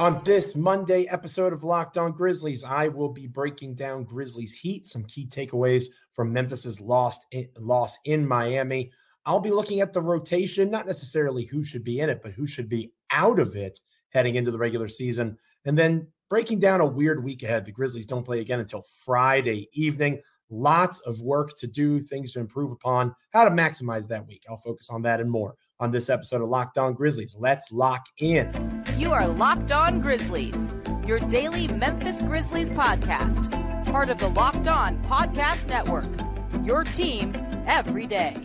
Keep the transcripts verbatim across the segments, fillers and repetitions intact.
On this Monday episode of Locked On Grizzlies, I will be breaking down Grizzlies Heat, some key takeaways from Memphis's loss in, loss in Miami. I'll be looking at the rotation, not necessarily who should be in it, but who should be out of it heading into the regular season. And then breaking down a weird week ahead. The Grizzlies don't play again until Friday evening. Lots of work to do, things to improve upon, how to maximize that week. I'll focus on that and more on this episode of Locked On Grizzlies. Let's lock in. You are Locked On Grizzlies, your daily Memphis Grizzlies podcast, part of the Locked On Podcast Network, your team every day.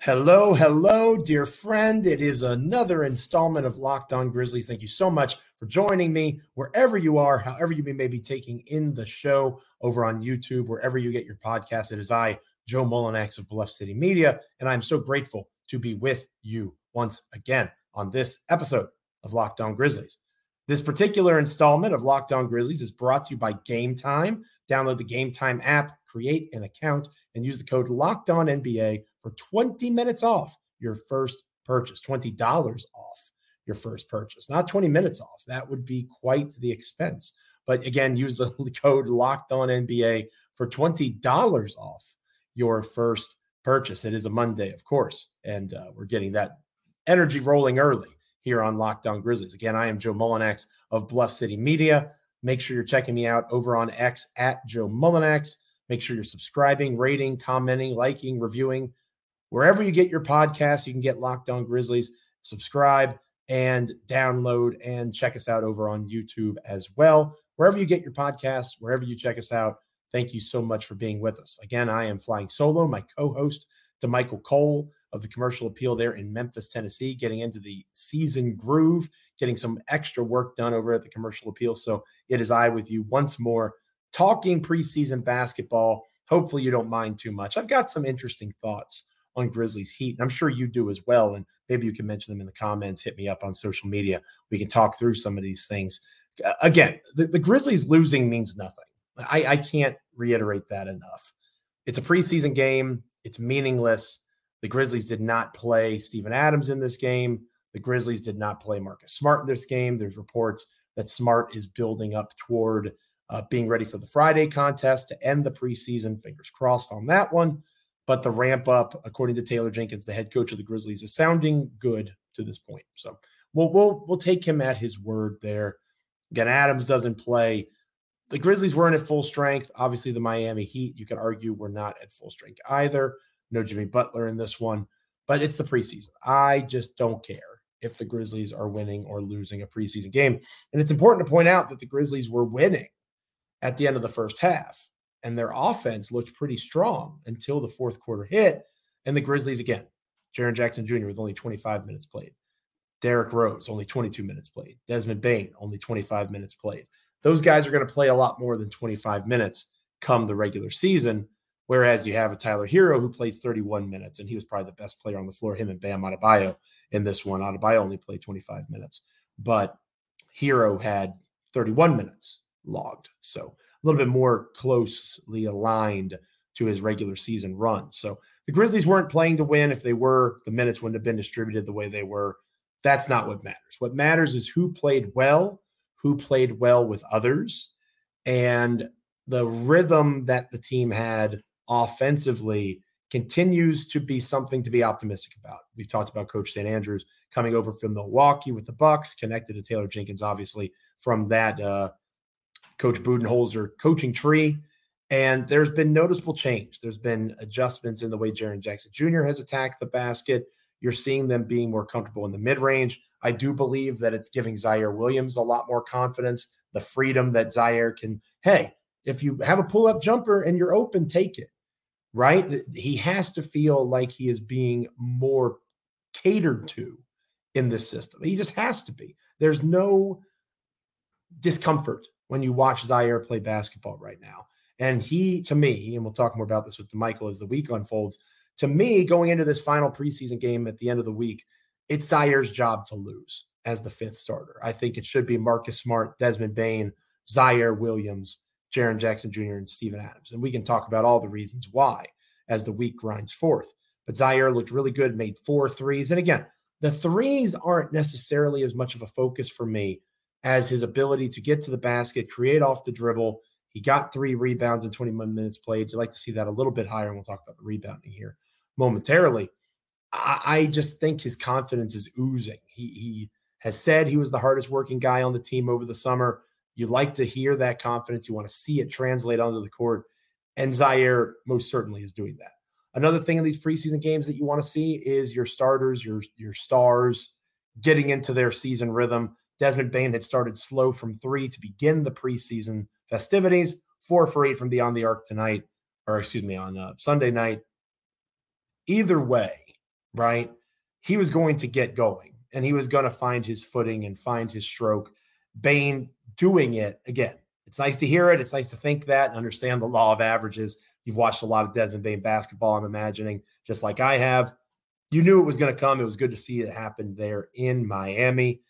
Hello, hello, dear friend. It is another installment of Locked On Grizzlies. Thank you so much for joining me wherever you are, however you may be taking in the show over on YouTube, wherever you get your podcast. It is I, Joe Mullinax of Bluff City Media, and I'm so grateful to be with you once again on this episode of Locked On Grizzlies. This particular installment of Locked On Grizzlies is brought to you by Game Time. Download the Game Time app, create an account, and use the code LOCKEDONNBA for twenty minutes off your first purchase, twenty dollars off your first purchase, not twenty minutes off. That would be quite the expense. But again, use the code LOCKEDONNBA for twenty dollars off your first purchase. It is a Monday, of course, and uh, we're getting that energy rolling early here on Locked On Grizzlies. Again, I am Joe Mullinax of Bluff City Media. Make sure you're checking me out over on X at Joe Mullinax. Make sure you're subscribing, rating, commenting, liking, reviewing. Wherever you get your podcasts, you can get Locked On Grizzlies. Subscribe and download and check us out over on YouTube as well. Wherever you get your podcasts, wherever you check us out, thank you so much for being with us. Again, I am flying solo. My co-host, DeMichael Cole of the Commercial Appeal there in Memphis, Tennessee, getting into the season groove, getting some extra work done over at the Commercial Appeal. So it is I with you once more, talking preseason basketball. Hopefully you don't mind too much. I've got some interesting thoughts on Grizzlies Heat, and I'm sure you do as well. And maybe you can mention them in the comments, hit me up on social media. We can talk through some of these things. Again, the, the Grizzlies losing means nothing. I, I can't reiterate that enough. It's a preseason game. It's meaningless. The Grizzlies did not play Steven Adams in this game. The Grizzlies did not play Marcus Smart in this game. There's reports that Smart is building up toward uh, being ready for the Friday contest to end the preseason. Fingers crossed on that one. But the ramp up, according to Taylor Jenkins, the head coach of the Grizzlies, is sounding good to this point. So we'll we'll, we'll take him at his word there. Again, Adams doesn't play. The Grizzlies weren't at full strength. Obviously, the Miami Heat, you could argue, were not at full strength either. No Jimmy Butler in this one, but it's the preseason. I just don't care if the Grizzlies are winning or losing a preseason game. And it's important to point out that the Grizzlies were winning at the end of the first half, and their offense looked pretty strong until the fourth quarter hit. And the Grizzlies, again, Jaren Jackson Junior with only twenty-five minutes played. Derrick Rose, only twenty-two minutes played. Desmond Bane, only twenty-five minutes played. Those guys are going to play a lot more than twenty-five minutes come the regular season. Whereas you have a Tyler Hero who plays thirty-one minutes, and he was probably the best player on the floor, him and Bam Adebayo in this one. Adebayo only played twenty-five minutes, but Hero had thirty-one minutes logged. So a little bit more closely aligned to his regular season run. So the Grizzlies weren't playing to win. If they were, the minutes wouldn't have been distributed the way they were. That's not what matters. What matters is who played well, who played well with others, and the rhythm that the team had offensively continues to be something to be optimistic about. We've talked about Coach Saint Andrews coming over from Milwaukee with the Bucks, connected to Taylor Jenkins, obviously, from that uh, Coach Budenholzer coaching tree. And there's been noticeable change. There's been adjustments in the way Jaren Jackson Junior has attacked the basket. You're seeing them being more comfortable in the mid-range. I do believe that it's giving Zaire Williams a lot more confidence, the freedom that Zaire can, hey, if you have a pull-up jumper and you're open, take it. Right? He has to feel like he is being more catered to in this system. He just has to be. There's no discomfort when you watch Zaire play basketball right now. And he, to me, and we'll talk more about this with DeMichael as the week unfolds, to me, going into this final preseason game at the end of the week, it's Zaire's job to lose as the fifth starter. I think it should be Marcus Smart, Desmond Bane, Zaire Williams, Jaren Jackson Junior, and Steven Adams. And we can talk about all the reasons why as the week grinds forth. But Zaire looked really good, made four threes. And again, the threes aren't necessarily as much of a focus for me as his ability to get to the basket, create off the dribble. He got three rebounds in twenty-one minutes played. You'd like to see that a little bit higher, and we'll talk about the rebounding here momentarily. I, I just think his confidence is oozing. He, he has said he was the hardest working guy on the team over the summer. You like to hear that confidence. You want to see it translate onto the court, and Zaire most certainly is doing that. Another thing in these preseason games that you want to see is your starters, your, your stars getting into their season rhythm. Desmond Bane had started slow from three to begin the preseason festivities, four for eight from beyond the arc tonight, or excuse me, on uh, Sunday night. Either way, right, he was going to get going, and he was going to find his footing and find his stroke. Bane doing it again. It's nice to hear it. It's nice to think that and understand the law of averages. You've watched a lot of Desmond Bane basketball, I'm imagining, just like I have. You knew it was going to come. It was good to see it happen there in Miami.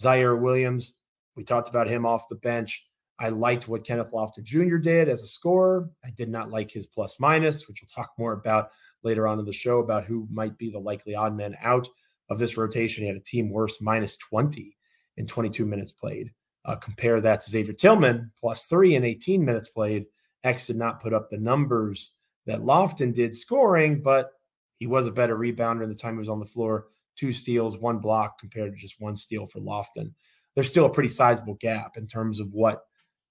Zaire Williams, we talked about him off the bench. I liked what Kenneth Lofton Junior did as a scorer. I did not like his plus minus, which we'll talk more about later on in the show about who might be the likely odd man out of this rotation. He had a team worse minus twenty in twenty-two minutes played. Uh, compare that to Xavier Tillman, plus three in eighteen minutes played. X did not put up the numbers that Lofton did scoring, but he was a better rebounder in the time he was on the floor. Two steals, one block compared to just one steal for Lofton. There's still a pretty sizable gap in terms of what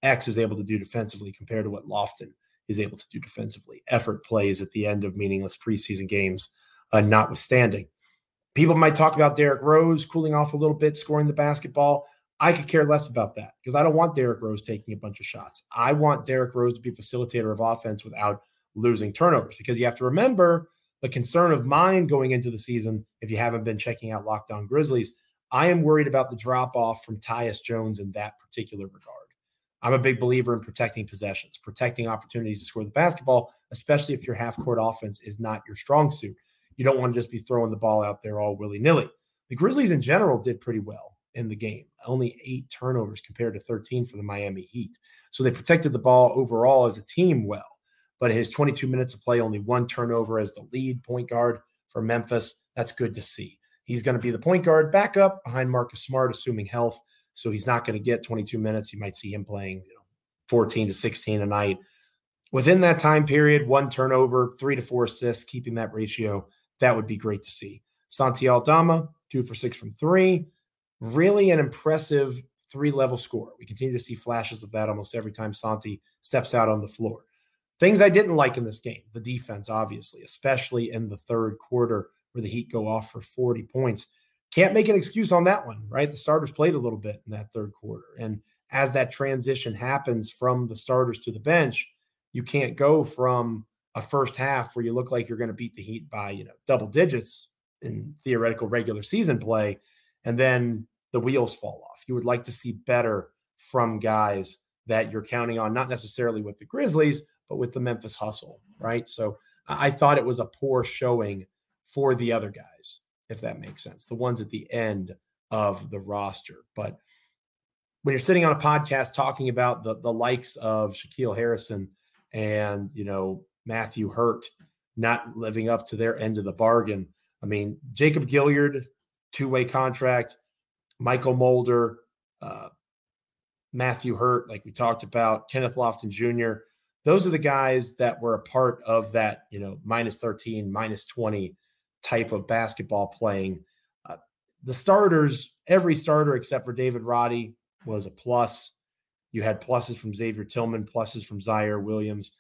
X is able to do defensively compared to what Lofton is able to do defensively. Effort plays at the end of meaningless preseason games, uh, notwithstanding. People might talk about Derrick Rose cooling off a little bit, scoring the basketball. I could care less about that because I don't want Derrick Rose taking a bunch of shots. I want Derrick Rose to be a facilitator of offense without losing turnovers, because you have to remember the concern of mine going into the season, if you haven't been checking out Locked On Grizzlies, I am worried about the drop-off from Tyus Jones in that particular regard. I'm a big believer in protecting possessions, protecting opportunities to score the basketball, especially if your half-court offense is not your strong suit. You don't want to just be throwing the ball out there all willy-nilly. The Grizzlies in general did pretty well in the game, only eight turnovers compared to thirteen for the Miami Heat. So they protected the ball overall as a team well. But his twenty-two minutes of play, only one turnover as the lead point guard for Memphis. That's good to see. He's going to be the point guard backup behind Marcus Smart, assuming health. So he's not going to get twenty-two minutes. You might see him playing, you know, fourteen to sixteen a night. Within that time period, one turnover, three to four assists, keeping that ratio. That would be great to see. Santi Aldama, two for six from three. Really an impressive three-level score. We continue to see flashes of that almost every time Santi steps out on the floor. Things I didn't like in this game, the defense, obviously, especially in the third quarter where the Heat go off for forty points. Can't make an excuse on that one, right? The starters played a little bit in that third quarter. And as that transition happens from the starters to the bench, you can't go from a first half where you look like you're going to beat the Heat by, you know, double digits in theoretical regular season play, and then the wheels fall off. You would like to see better from guys that you're counting on, not necessarily with the Grizzlies, but with the Memphis hustle, right? So I thought it was a poor showing for the other guys, if that makes sense, the ones at the end of the roster. But when you're sitting on a podcast talking about the, the likes of Shaquille Harrison and, you know, Matthew Hurt not living up to their end of the bargain, I mean, Jacob Gilyard, two-way contract, Michael Mulder, uh, Matthew Hurt, like we talked about, Kenneth Lofton Junior, those are the guys that were a part of that, you know, minus thirteen, minus twenty type of basketball playing. Uh, the starters, every starter except for David Roddy was a plus. You had pluses from Xavier Tillman, pluses from Zaire Williams.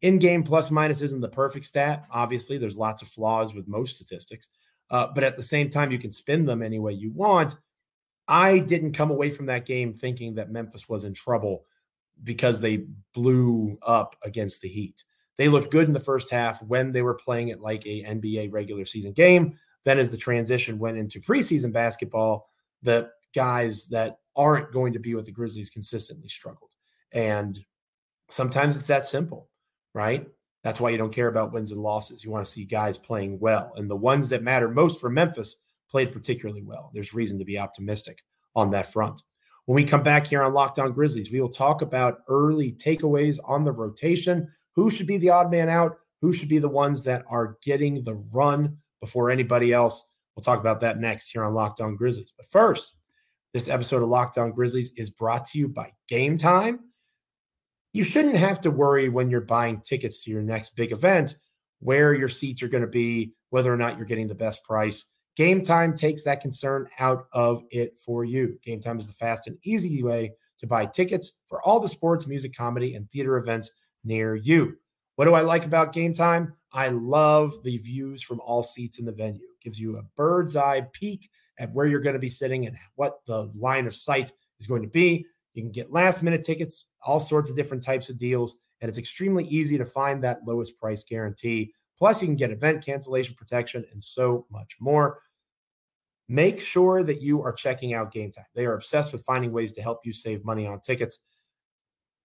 In-game plus minus isn't the perfect stat. Obviously, there's lots of flaws with most statistics. Uh, but at the same time, you can spin them any way you want. I didn't come away from that game thinking that Memphis was in trouble because they blew up against the Heat. They looked good in the first half when they were playing it like a N B A regular season game. Then as the transition went into preseason basketball, the guys that aren't going to be with the Grizzlies consistently struggled. And sometimes it's that simple, right? That's why you don't care about wins and losses. You want to see guys playing well. And the ones that matter most for Memphis played particularly well. There's reason to be optimistic on that front. When we come back here on Locked On Grizzlies, we will talk about early takeaways on the rotation, who should be the odd man out, who should be the ones that are getting the run before anybody else. We'll talk about that next here on Locked On Grizzlies. But first, this episode of Locked On Grizzlies is brought to you by Game Time. You shouldn't have to worry when you're buying tickets to your next big event where your seats are going to be, whether or not you're getting the best price. Game Time takes that concern out of it for you. Game Time is the fast and easy way to buy tickets for all the sports, music, comedy, and theater events near you. What do I like about Game Time? I love the views from all seats in the venue. It gives you a bird's eye peek at where you're going to be sitting and what the line of sight is going to be. You can get last minute tickets, all sorts of different types of deals, and it's extremely easy to find that lowest price guarantee. Plus, you can get event cancellation protection and so much more. Make sure that you are checking out Game Time. They are obsessed with finding ways to help you save money on tickets.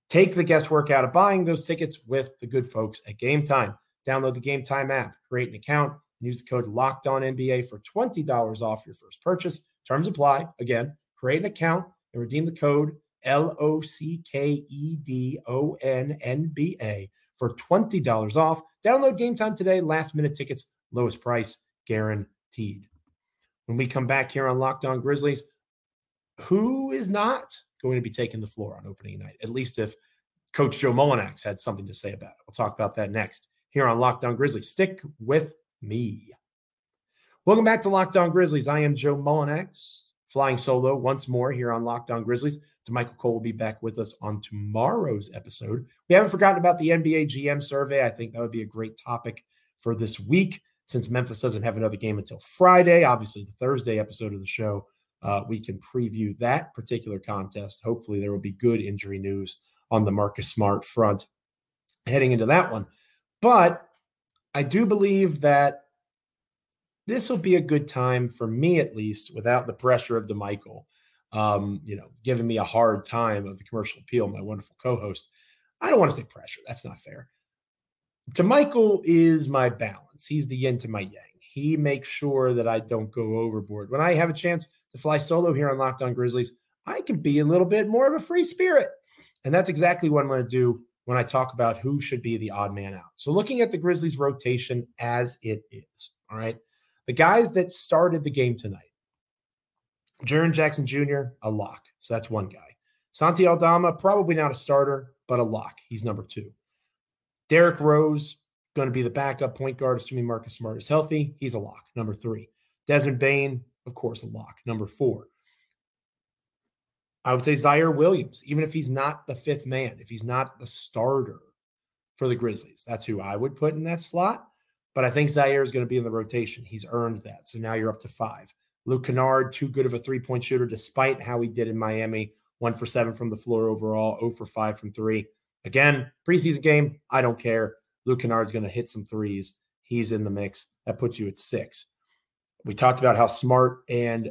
Take the guesswork out of buying those tickets with the good folks at Game Time. Download the Game Time app, create an account, and use the code LOCKEDONNBA for twenty dollars off your first purchase. Terms apply. Again, create an account and redeem the code L O C K E D O N N B A for twenty dollars off. Download Game Time today. Last-minute tickets, lowest price guaranteed. When we come back here on Locked On Grizzlies, who is not going to be taking the floor on opening night, at least if Coach Joe Mullinax had something to say about it? We'll talk about that next here on Locked On Grizzlies. Stick with me. Welcome back to Locked On Grizzlies. I am Joe Mullinax, flying solo once more here on Locked On Grizzlies. DeMichael Cole will be back with us on tomorrow's episode. We haven't forgotten about the N B A G M survey. I think that would be a great topic for this week, since Memphis doesn't have another game until Friday. Obviously, the Thursday episode of the show, uh, we can preview that particular contest. Hopefully, there will be good injury news on the Marcus Smart front heading into that one. But I do believe that this will be a good time for me, at least, without the pressure of DeMichael, um, you know, giving me a hard time of the commercial appeal, my wonderful co-host. I don't want to say pressure. That's not fair. DeMichael is my balance. He's the yin to my yang. He makes sure that I don't go overboard. When I have a chance to fly solo here on Locked On Grizzlies, I can be a little bit more of a free spirit. And that's exactly what I'm going to do when I talk about who should be the odd man out. So looking at the Grizzlies rotation as it is, all right, the guys that started the game tonight, Jaren Jackson Junior, a lock. So that's one guy. Santi Aldama, probably not a starter, but a lock. He's number two. Derrick Rose, going to be the backup point guard, assuming Marcus Smart is healthy. He's a lock, number three. Desmond Bane, of course, a lock, number four. I would say Zaire Williams, even if he's not the fifth man, if he's not the starter for the Grizzlies, that's who I would put in that slot. But I think Zaire is going to be in the rotation. He's earned that. So now you're up to five. Luke Kennard, too good of a three-point shooter, despite how he did in Miami, one for seven from the floor overall, zero for five from three. Again, preseason game, I don't care. Luke Kennard's going to hit some threes. He's in the mix. That puts you at six. We talked about how Smart and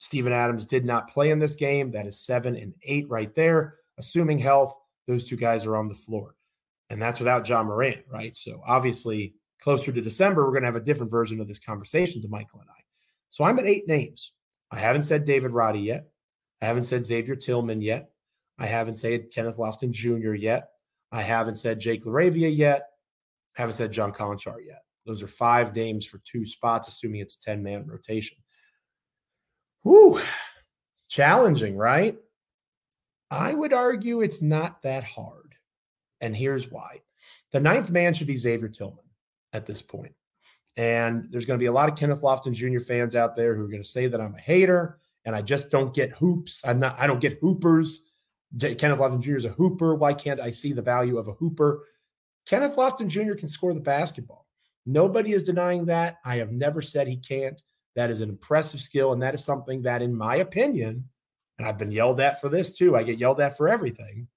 Steven Adams did not play in this game. That is seven and eight right there. Assuming health, those two guys are on the floor. And that's without John Morant, right? So obviously, closer to December, we're going to have a different version of this conversation to Michael and I. So I'm at eight names. I haven't said David Roddy yet. I haven't said Xavier Tillman yet. I haven't said Kenneth Lofton Junior yet. I haven't said Jake Laravia yet. I haven't said John Conchar yet. Those are five names for two spots, assuming it's a ten-man rotation. Whew. Challenging, right? I would argue it's not that hard. And here's why. The ninth man should be Xavier Tillman at this point. And there's going to be a lot of Kenneth Lofton Junior fans out there who are going to say that I'm a hater and I just don't get hoops. I'm not, I don't get hoopers. Kenneth Lofton Junior is a hooper. Why can't I see the value of a hooper? Kenneth Lofton Junior can score the basketball. Nobody is denying that. I have never said he can't. That is an impressive skill, and that is something that, in my opinion, and I've been yelled at for this too, I get yelled at for everything,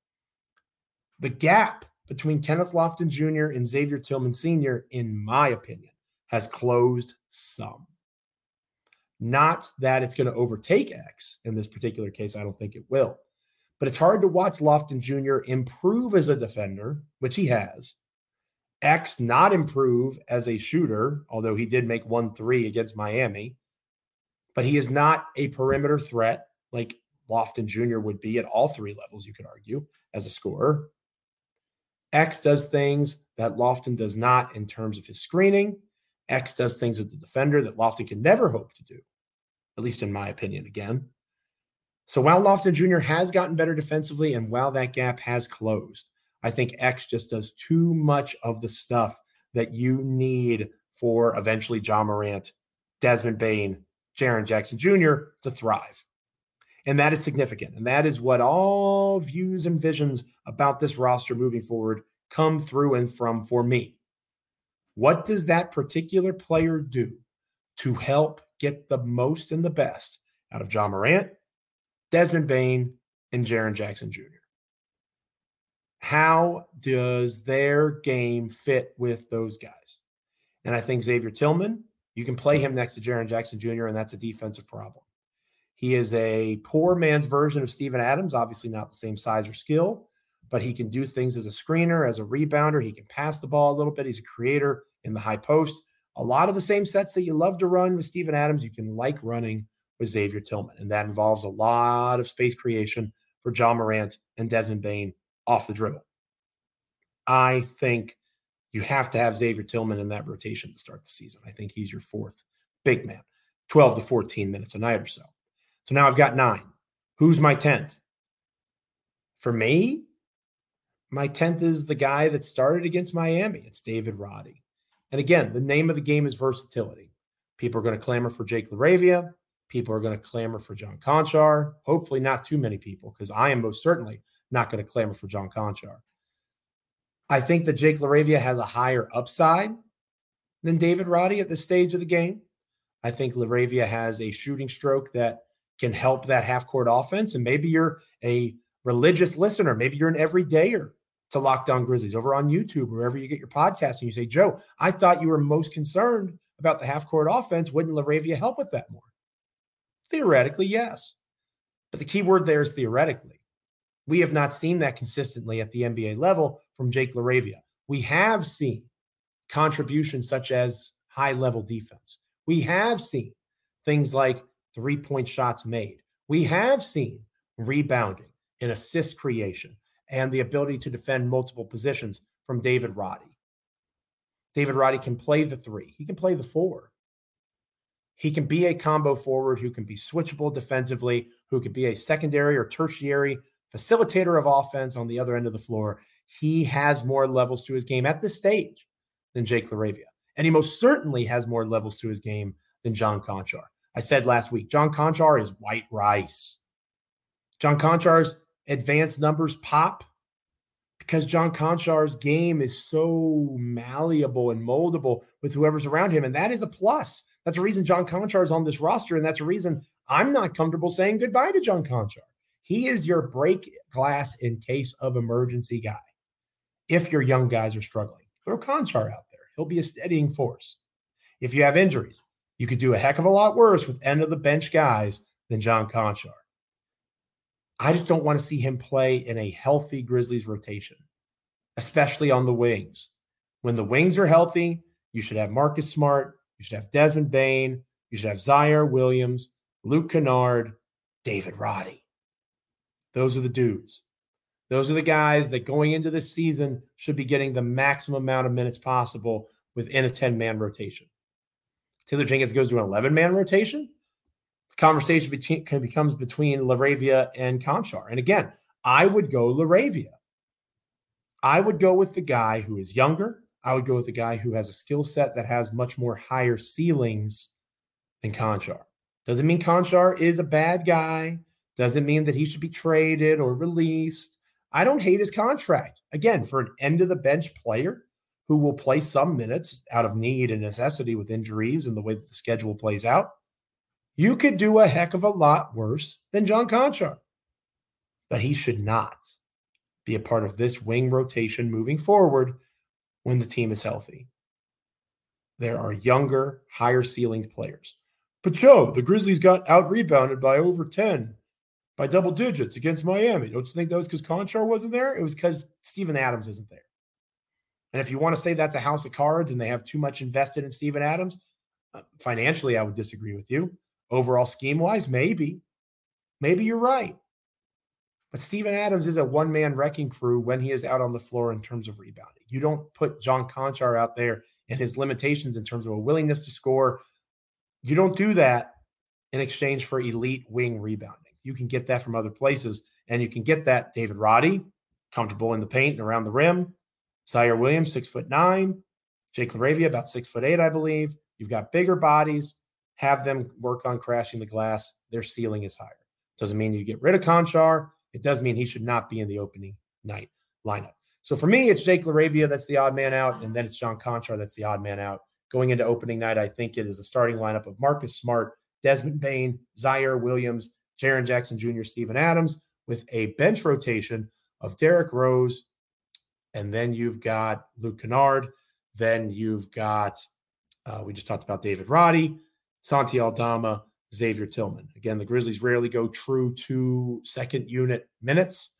the gap between Kenneth Lofton Junior and Xavier Tillman Senior, in my opinion, has closed some. Not that it's going to overtake X in this particular case. I don't think it will. But it's hard to watch Lofton Junior improve as a defender, which he has. X not improve as a shooter, although he did make one three against Miami. But he is not a perimeter threat like Lofton Junior would be at all three levels, you could argue, as a scorer. X does things that Lofton does not in terms of his screening. X does things as the defender that Lofton can never hope to do, at least in my opinion, again. So while Lofton Junior has gotten better defensively and while that gap has closed, I think X just does too much of the stuff that you need for eventually Ja Morant, Desmond Bane, Jaren Jackson Junior to thrive. And that is significant. And that is what all views and visions about this roster moving forward come through and from for me. What does that particular player do to help get the most and the best out of Ja Morant, Desmond Bane, and Jaren Jackson Junior? How does their game fit with those guys? And I think Xavier Tillman, you can play him next to Jaren Jackson Junior, and that's a defensive problem. He is a poor man's version of Steven Adams, obviously not the same size or skill, but he can do things as a screener, as a rebounder. He can pass the ball a little bit. He's a creator in the high post. A lot of the same sets that you love to run with Steven Adams, you can like running with Xavier Tillman, and that involves a lot of space creation for Ja Morant and Desmond Bane off the dribble. I think you have to have Xavier Tillman in that rotation to start the season. I think he's your fourth big man, twelve to fourteen minutes a night or so. So now I've got nine. Who's my tenth? For me, my tenth is the guy that started against Miami. It's David Roddy. And again, the name of the game is versatility. People are going to clamor for Jake LaRavia. People are going to clamor for John Conchar. Hopefully not too many people, because I am most certainly not going to clamor for John Conchar. I think that Jake LaRavia has a higher upside than David Roddy at this stage of the game. I think LaRavia has a shooting stroke that can help that half-court offense. And maybe you're a religious listener. Maybe you're an everydayer to Lockdown Grizzlies over on YouTube, wherever you get your podcast, and you say, Joe, I thought you were most concerned about the half-court offense. Wouldn't LaRavia help with that more? Theoretically, yes. But the key word there is theoretically. We have not seen that consistently at the N B A level from Jake LaRavia. We have seen contributions such as high-level defense. We have seen things like three-point shots made. We have seen rebounding and assist creation and the ability to defend multiple positions from David Roddy. David Roddy can play the three. He can play the four. He can be a combo forward who can be switchable defensively, who can be a secondary or tertiary facilitator of offense on the other end of the floor. He has more levels to his game at this stage than Jake LaRavia. And he most certainly has more levels to his game than John Conchar. I said last week, John Conchar is white rice. John Conchar's advanced numbers pop because John Conchar's game is so malleable and moldable with whoever's around him. And that is a plus. That's a reason John Conchar is on this roster, and that's a reason I'm not comfortable saying goodbye to John Conchar. He is your break glass in case of emergency guy. If your young guys are struggling, throw Conchar out there. He'll be a steadying force. If you have injuries, you could do a heck of a lot worse with end-of-the-bench guys than John Conchar. I just don't want to see him play in a healthy Grizzlies rotation, especially on the wings. When the wings are healthy, you should have Marcus Smart. You should have Desmond Bane. You should have Zaire Williams, Luke Kennard, David Roddy. Those are the dudes. Those are the guys that going into this season should be getting the maximum amount of minutes possible within a ten-man rotation. Taylor Jenkins goes to an eleven-man rotation. The conversation between, becomes between LaRavia and Conchar. And again, I would go LaRavia. I would go with the guy who is younger. I would go with a guy who has a skill set that has much more higher ceilings than Conchar. Doesn't mean Conchar is a bad guy. Doesn't mean that he should be traded or released. I don't hate his contract. Again, for an end-of-the-bench player who will play some minutes out of need and necessity with injuries and the way that the schedule plays out, you could do a heck of a lot worse than John Conchar. But he should not be a part of this wing rotation moving forward when the team is healthy. There are younger, higher-ceilinged players. But Joe, the Grizzlies got out-rebounded by over ten, by double digits against Miami. Don't you think that was because Conchar wasn't there? It was because Steven Adams isn't there. And if you want to say that's a house of cards and they have too much invested in Steven Adams, financially I would disagree with you. Overall scheme-wise, maybe. Maybe you're right. But Steven Adams is a one-man wrecking crew when he is out on the floor in terms of rebounding. You don't put John Conchar out there and his limitations in terms of a willingness to score. You don't do that in exchange for elite wing rebounding. You can get that from other places, and you can get that David Roddy, comfortable in the paint and around the rim. Zaire Williams, six foot nine. Jake Laravia, about six foot eight, I believe. You've got bigger bodies. Have them work on crashing the glass. Their ceiling is higher. Doesn't mean you get rid of Conchar. It does mean he should not be in the opening night lineup. So for me, it's Jake Laravia that's the odd man out, and then it's John Conchar that's the odd man out. Going into opening night, I think it is a starting lineup of Marcus Smart, Desmond Bain, Zaire Williams, Jaren Jackson Junior, Steven Adams, with a bench rotation of Derrick Rose, and then you've got Luke Kennard. Then you've got, uh, we just talked about David Roddy, Santi Aldama, Xavier Tillman. Again, the Grizzlies rarely go true to second unit minutes.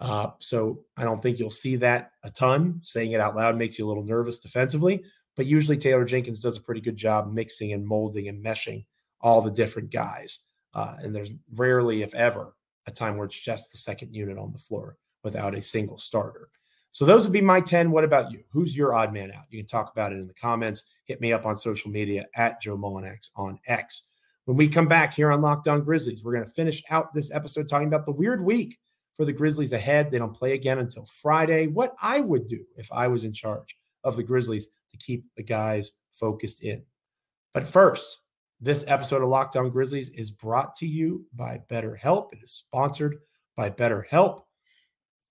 Uh, so I don't think you'll see that a ton. Saying it out loud makes you a little nervous defensively, but usually Taylor Jenkins does a pretty good job mixing and molding and meshing all the different guys. Uh, and there's rarely, if ever, a time where it's just the second unit on the floor without a single starter. So those would be my ten. What about you? Who's your odd man out? You can talk about it in the comments. Hit me up on social media at Joe Mullinax on X. When we come back here on Locked On Grizzlies, we're going to finish out this episode talking about the weird week for the Grizzlies ahead. They don't play again until Friday. What I would do if I was in charge of the Grizzlies to keep the guys focused in. But first, this episode of Locked On Grizzlies is brought to you by BetterHelp. It is sponsored by BetterHelp.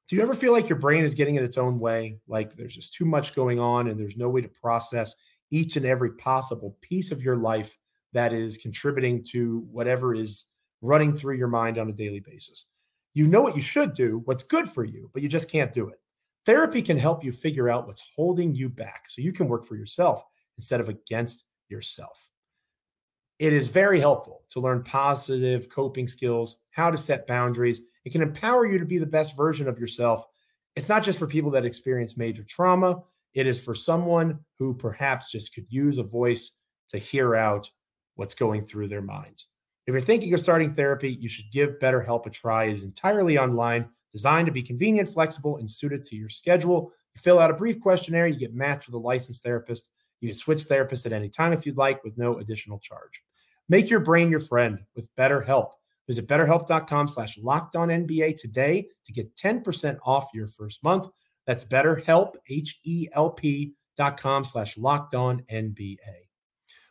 Do you ever feel like your brain is getting in its own way? Like there's just too much going on and there's no way to process each and every possible piece of your life that is contributing to whatever is running through your mind on a daily basis. You know what you should do, what's good for you, but you just can't do it. Therapy can help you figure out what's holding you back so you can work for yourself instead of against yourself. It is very helpful to learn positive coping skills, how to set boundaries. It can empower you to be the best version of yourself. It's not just for people that experience major trauma. It is for someone who perhaps just could use a voice to hear out what's going through their minds. If you're thinking of starting therapy, you should give BetterHelp a try. It is entirely online, designed to be convenient, flexible, and suited to your schedule. You fill out a brief questionnaire, you get matched with a licensed therapist. You can switch therapists at any time if you'd like with no additional charge. Make your brain your friend with BetterHelp. Visit betterhelp.com slash LockedOnNBA today to get ten percent off your first month. That's BetterHelp, H-E-L-P dot com slash LockedOnNBA.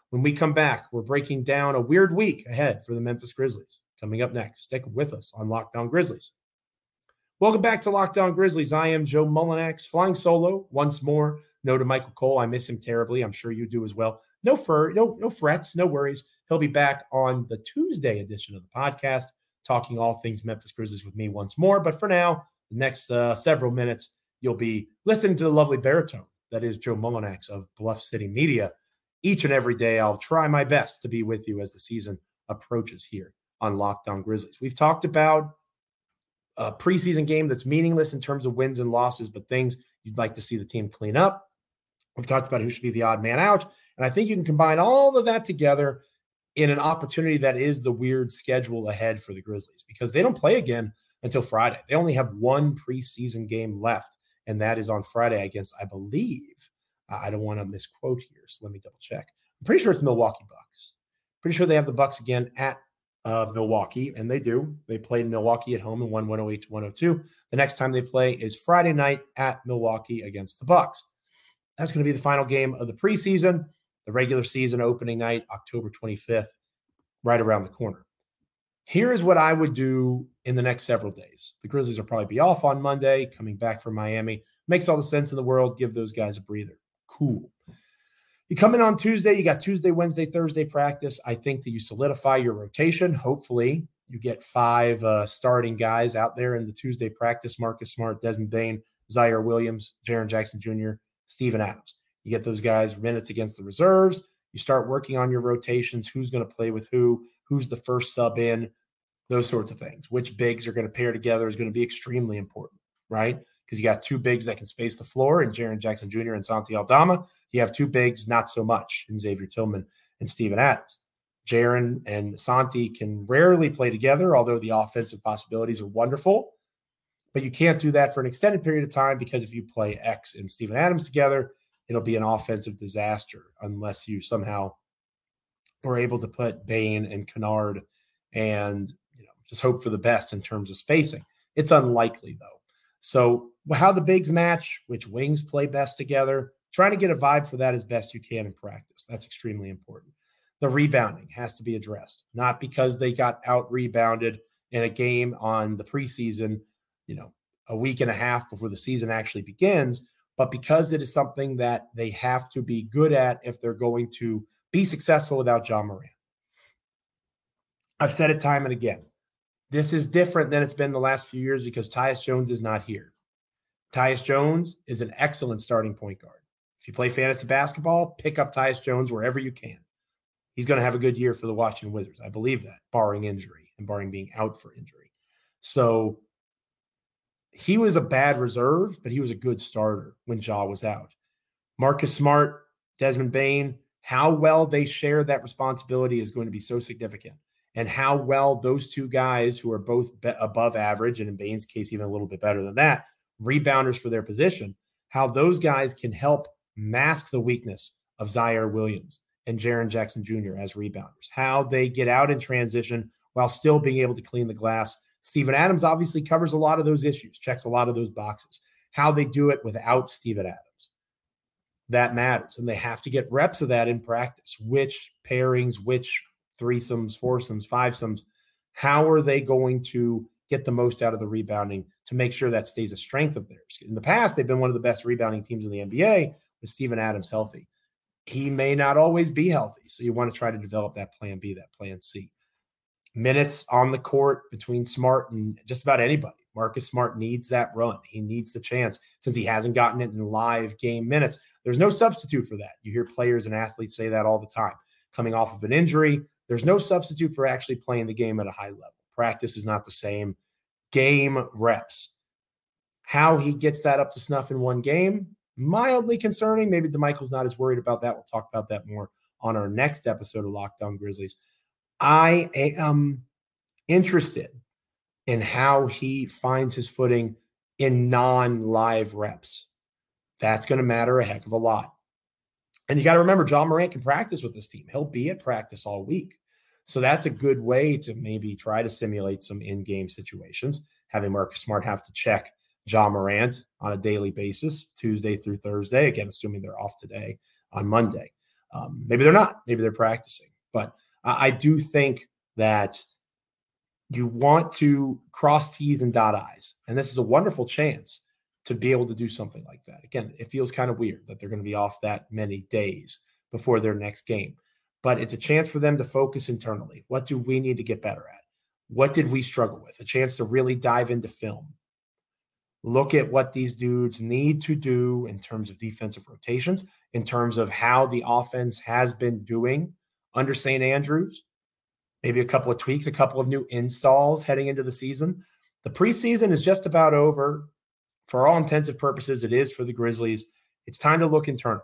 When we come back, we're breaking down a weird week ahead for the Memphis Grizzlies. Coming up next, stick with us on Locked On Grizzlies. Welcome back to Locked On Grizzlies. I am Joe Mullinax, flying solo once more. No to Michael Cole. I miss him terribly. I'm sure you do as well. No fur, no, no frets, no worries. He'll be back on the Tuesday edition of the podcast, talking all things Memphis Grizzlies with me once more. But for now, the next uh, several minutes, you'll be listening to the lovely baritone that is Joe Mullinax of Bluff City Media. Each and every day, I'll try my best to be with you as the season approaches here on Locked On Grizzlies. We've talked about a preseason game that's meaningless in terms of wins and losses, but things you'd like to see the team clean up. We've talked about who should be the odd man out. And I think you can combine all of that together in an opportunity that is the weird schedule ahead for the Grizzlies, because they don't play again until Friday. They only have one preseason game left, and that is on Friday against, I believe, I don't want to misquote here, so let me double check. I'm pretty sure it's Milwaukee Bucks. Pretty sure they have the Bucks again at uh, Milwaukee, and they do. They played Milwaukee at home and won one oh eight to one oh two. The next time they play is Friday night at Milwaukee against the Bucks. That's going to be the final game of the preseason, the regular season opening night, October twenty-fifth, right around the corner. Here is what I would do in the next several days. The Grizzlies will probably be off on Monday, coming back from Miami. Makes all the sense in the world. Give those guys a breather. Cool. You come in on Tuesday. You got Tuesday, Wednesday, Thursday practice. I think that you solidify your rotation. Hopefully, you get five uh, starting guys out there in the Tuesday practice. Marcus Smart, Desmond Bain, Zaire Williams, Jaren Jackson Junior, Steven Adams. You get those guys minutes against the reserves. You start working on your rotations, who's going to play with who, who's the first sub in, those sorts of things. Which bigs are going to pair together is going to be extremely important, right? Because you got two bigs that can space the floor in Jaren Jackson Junior and Santi Aldama. You have two bigs, not so much, in Xavier Tillman and Steven Adams. Jaron and Santi can rarely play together, although the offensive possibilities are wonderful. But you can't do that for an extended period of time, because if you play X and Steven Adams together, it'll be an offensive disaster unless you somehow were able to put Bain and Kennard and, you know, just hope for the best in terms of spacing. It's unlikely, though. So how the bigs match, which wings play best together, trying to get a vibe for that as best you can in practice. That's extremely important. The rebounding has to be addressed, not because they got out-rebounded in a game on the preseason, you know, a week and a half before the season actually begins, but because it is something that they have to be good at if they're going to be successful without Ja Morant. I've said it time and again. This is different than it's been the last few years because Tyus Jones is not here. Tyus Jones is an excellent starting point guard. If you play fantasy basketball, pick up Tyus Jones wherever you can. He's going to have a good year for the Washington Wizards. I believe that, barring injury and barring being out for injury. So he was a bad reserve, but he was a good starter when Ja was out. Marcus Smart, Desmond Bain, how well they share that responsibility is going to be so significant. And how well those two guys, who are both be- above average, and in Bain's case, even a little bit better than that, rebounders for their position, how those guys can help mask the weakness of Zaire Williams and Jaren Jackson Junior as rebounders, how they get out in transition while still being able to clean the glass. Steven Adams obviously covers a lot of those issues, checks a lot of those boxes, how they do it without Steven Adams. That matters. And they have to get reps of that in practice. Which pairings, which threesomes, foursomes, fivesomes, how are they going to get the most out of the rebounding to make sure that stays a strength of theirs? In the past, they've been one of the best rebounding teams in the N B A with Steven Adams healthy. He may not always be healthy, so you want to try to develop that plan B, that plan C. Minutes on the court between Smart and just about anybody. Marcus Smart needs that run. He needs the chance since he hasn't gotten it in live game minutes. There's no substitute for that. You hear players and athletes say that all the time. Coming off of an injury, there's no substitute for actually playing the game at a high level. Practice is not the same. Game reps. How he gets that up to snuff in one game, mildly concerning. Maybe DeMichael's not as worried about that. We'll talk about that more on our next episode of Locked On Grizzlies. I am interested in how he finds his footing in non-live reps. That's going to matter a heck of a lot. And you got to remember, Ja Morant can practice with this team. He'll be at practice all week. So that's a good way to maybe try to simulate some in-game situations, having Marcus Smart have to check Ja Morant on a daily basis, Tuesday through Thursday, again, assuming they're off today on Monday. Um, maybe they're not. Maybe they're practicing. But I, I do think that you want to cross T's and dot I's, and this is a wonderful chance to be able to do something like that. Again, it feels kind of weird that they're going to be off that many days before their next game. But it's a chance for them to focus internally. What do we need to get better at? What did we struggle with? A chance to really dive into film. Look at what these dudes need to do in terms of defensive rotations, in terms of how the offense has been doing under Saint Andrews. Maybe a couple of tweaks, a couple of new installs heading into the season. The preseason is just about over. For all intents and purposes, it is for the Grizzlies. It's time to look internally.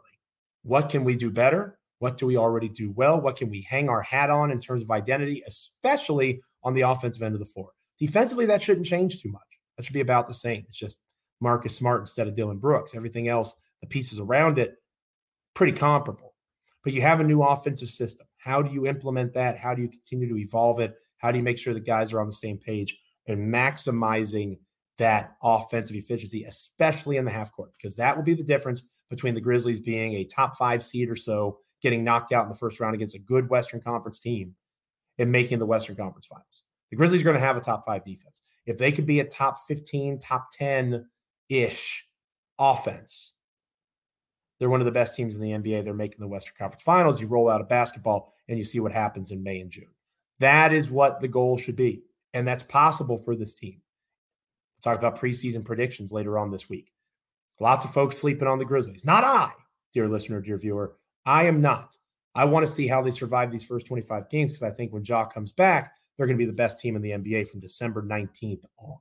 What can we do better? What do we already do well? What can we hang our hat on in terms of identity, especially on the offensive end of the floor? Defensively, that shouldn't change too much. That should be about the same. It's just Marcus Smart instead of Dillon Brooks. Everything else, the pieces around it, pretty comparable. But you have a new offensive system. How do you implement that? How do you continue to evolve it? How do you make sure the guys are on the same page and maximizing that offensive efficiency, especially in the half court? Because that will be the difference between the Grizzlies being a top five seed or so, getting knocked out in the first round against a good Western Conference team, and making the Western Conference Finals. The Grizzlies are going to have a top five defense. If they could be a top fifteen, top ten-ish offense, they're one of the best teams in the N B A. They're making the Western Conference Finals. You roll out of basketball, and you see what happens in May and June. That is what the goal should be, and that's possible for this team. We'll talk about preseason predictions later on this week. Lots of folks sleeping on the Grizzlies. Not I, dear listener, dear viewer. I am not. I want to see how they survive these first twenty-five games, because I think when Ja comes back, they're going to be the best team in the N B A from December nineteenth on.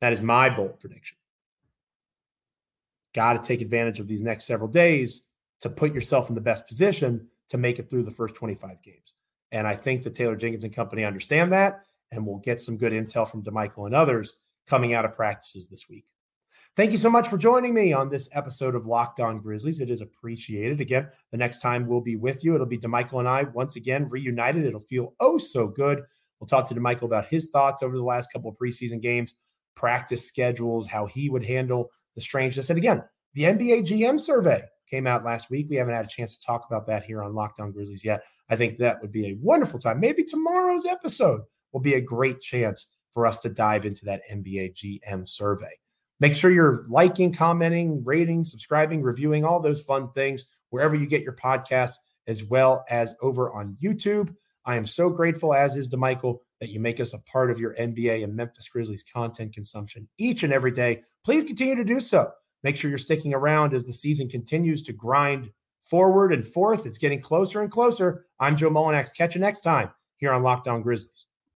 That is my bold prediction. Got to take advantage of these next several days to put yourself in the best position to make it through the first twenty-five games. And I think the Taylor Jenkins and company understand that, and we'll get some good intel from DeMichael and others coming out of practices this week. Thank you so much for joining me on this episode of Locked On Grizzlies. It is appreciated. Again, the next time we'll be with you, it'll be DeMichael and I once again reunited. It'll feel oh so good. We'll talk to DeMichael about his thoughts over the last couple of preseason games, practice schedules, how he would handle the strangeness. And again, the N B A G M survey came out last week. We haven't had a chance to talk about that here on Locked On Grizzlies yet. I think that would be a wonderful time. Maybe tomorrow's episode will be a great chance for us to dive into that N B A G M survey. Make sure you're liking, commenting, rating, subscribing, reviewing, all those fun things wherever you get your podcasts, as well as over on YouTube. I am so grateful, as is DeMichael, that you make us a part of your N B A and Memphis Grizzlies content consumption each and every day. Please continue to do so. Make sure you're sticking around as the season continues to grind forward and forth. It's getting closer and closer. I'm Joe Mullinax. Catch you next time here on Locked On Grizzlies.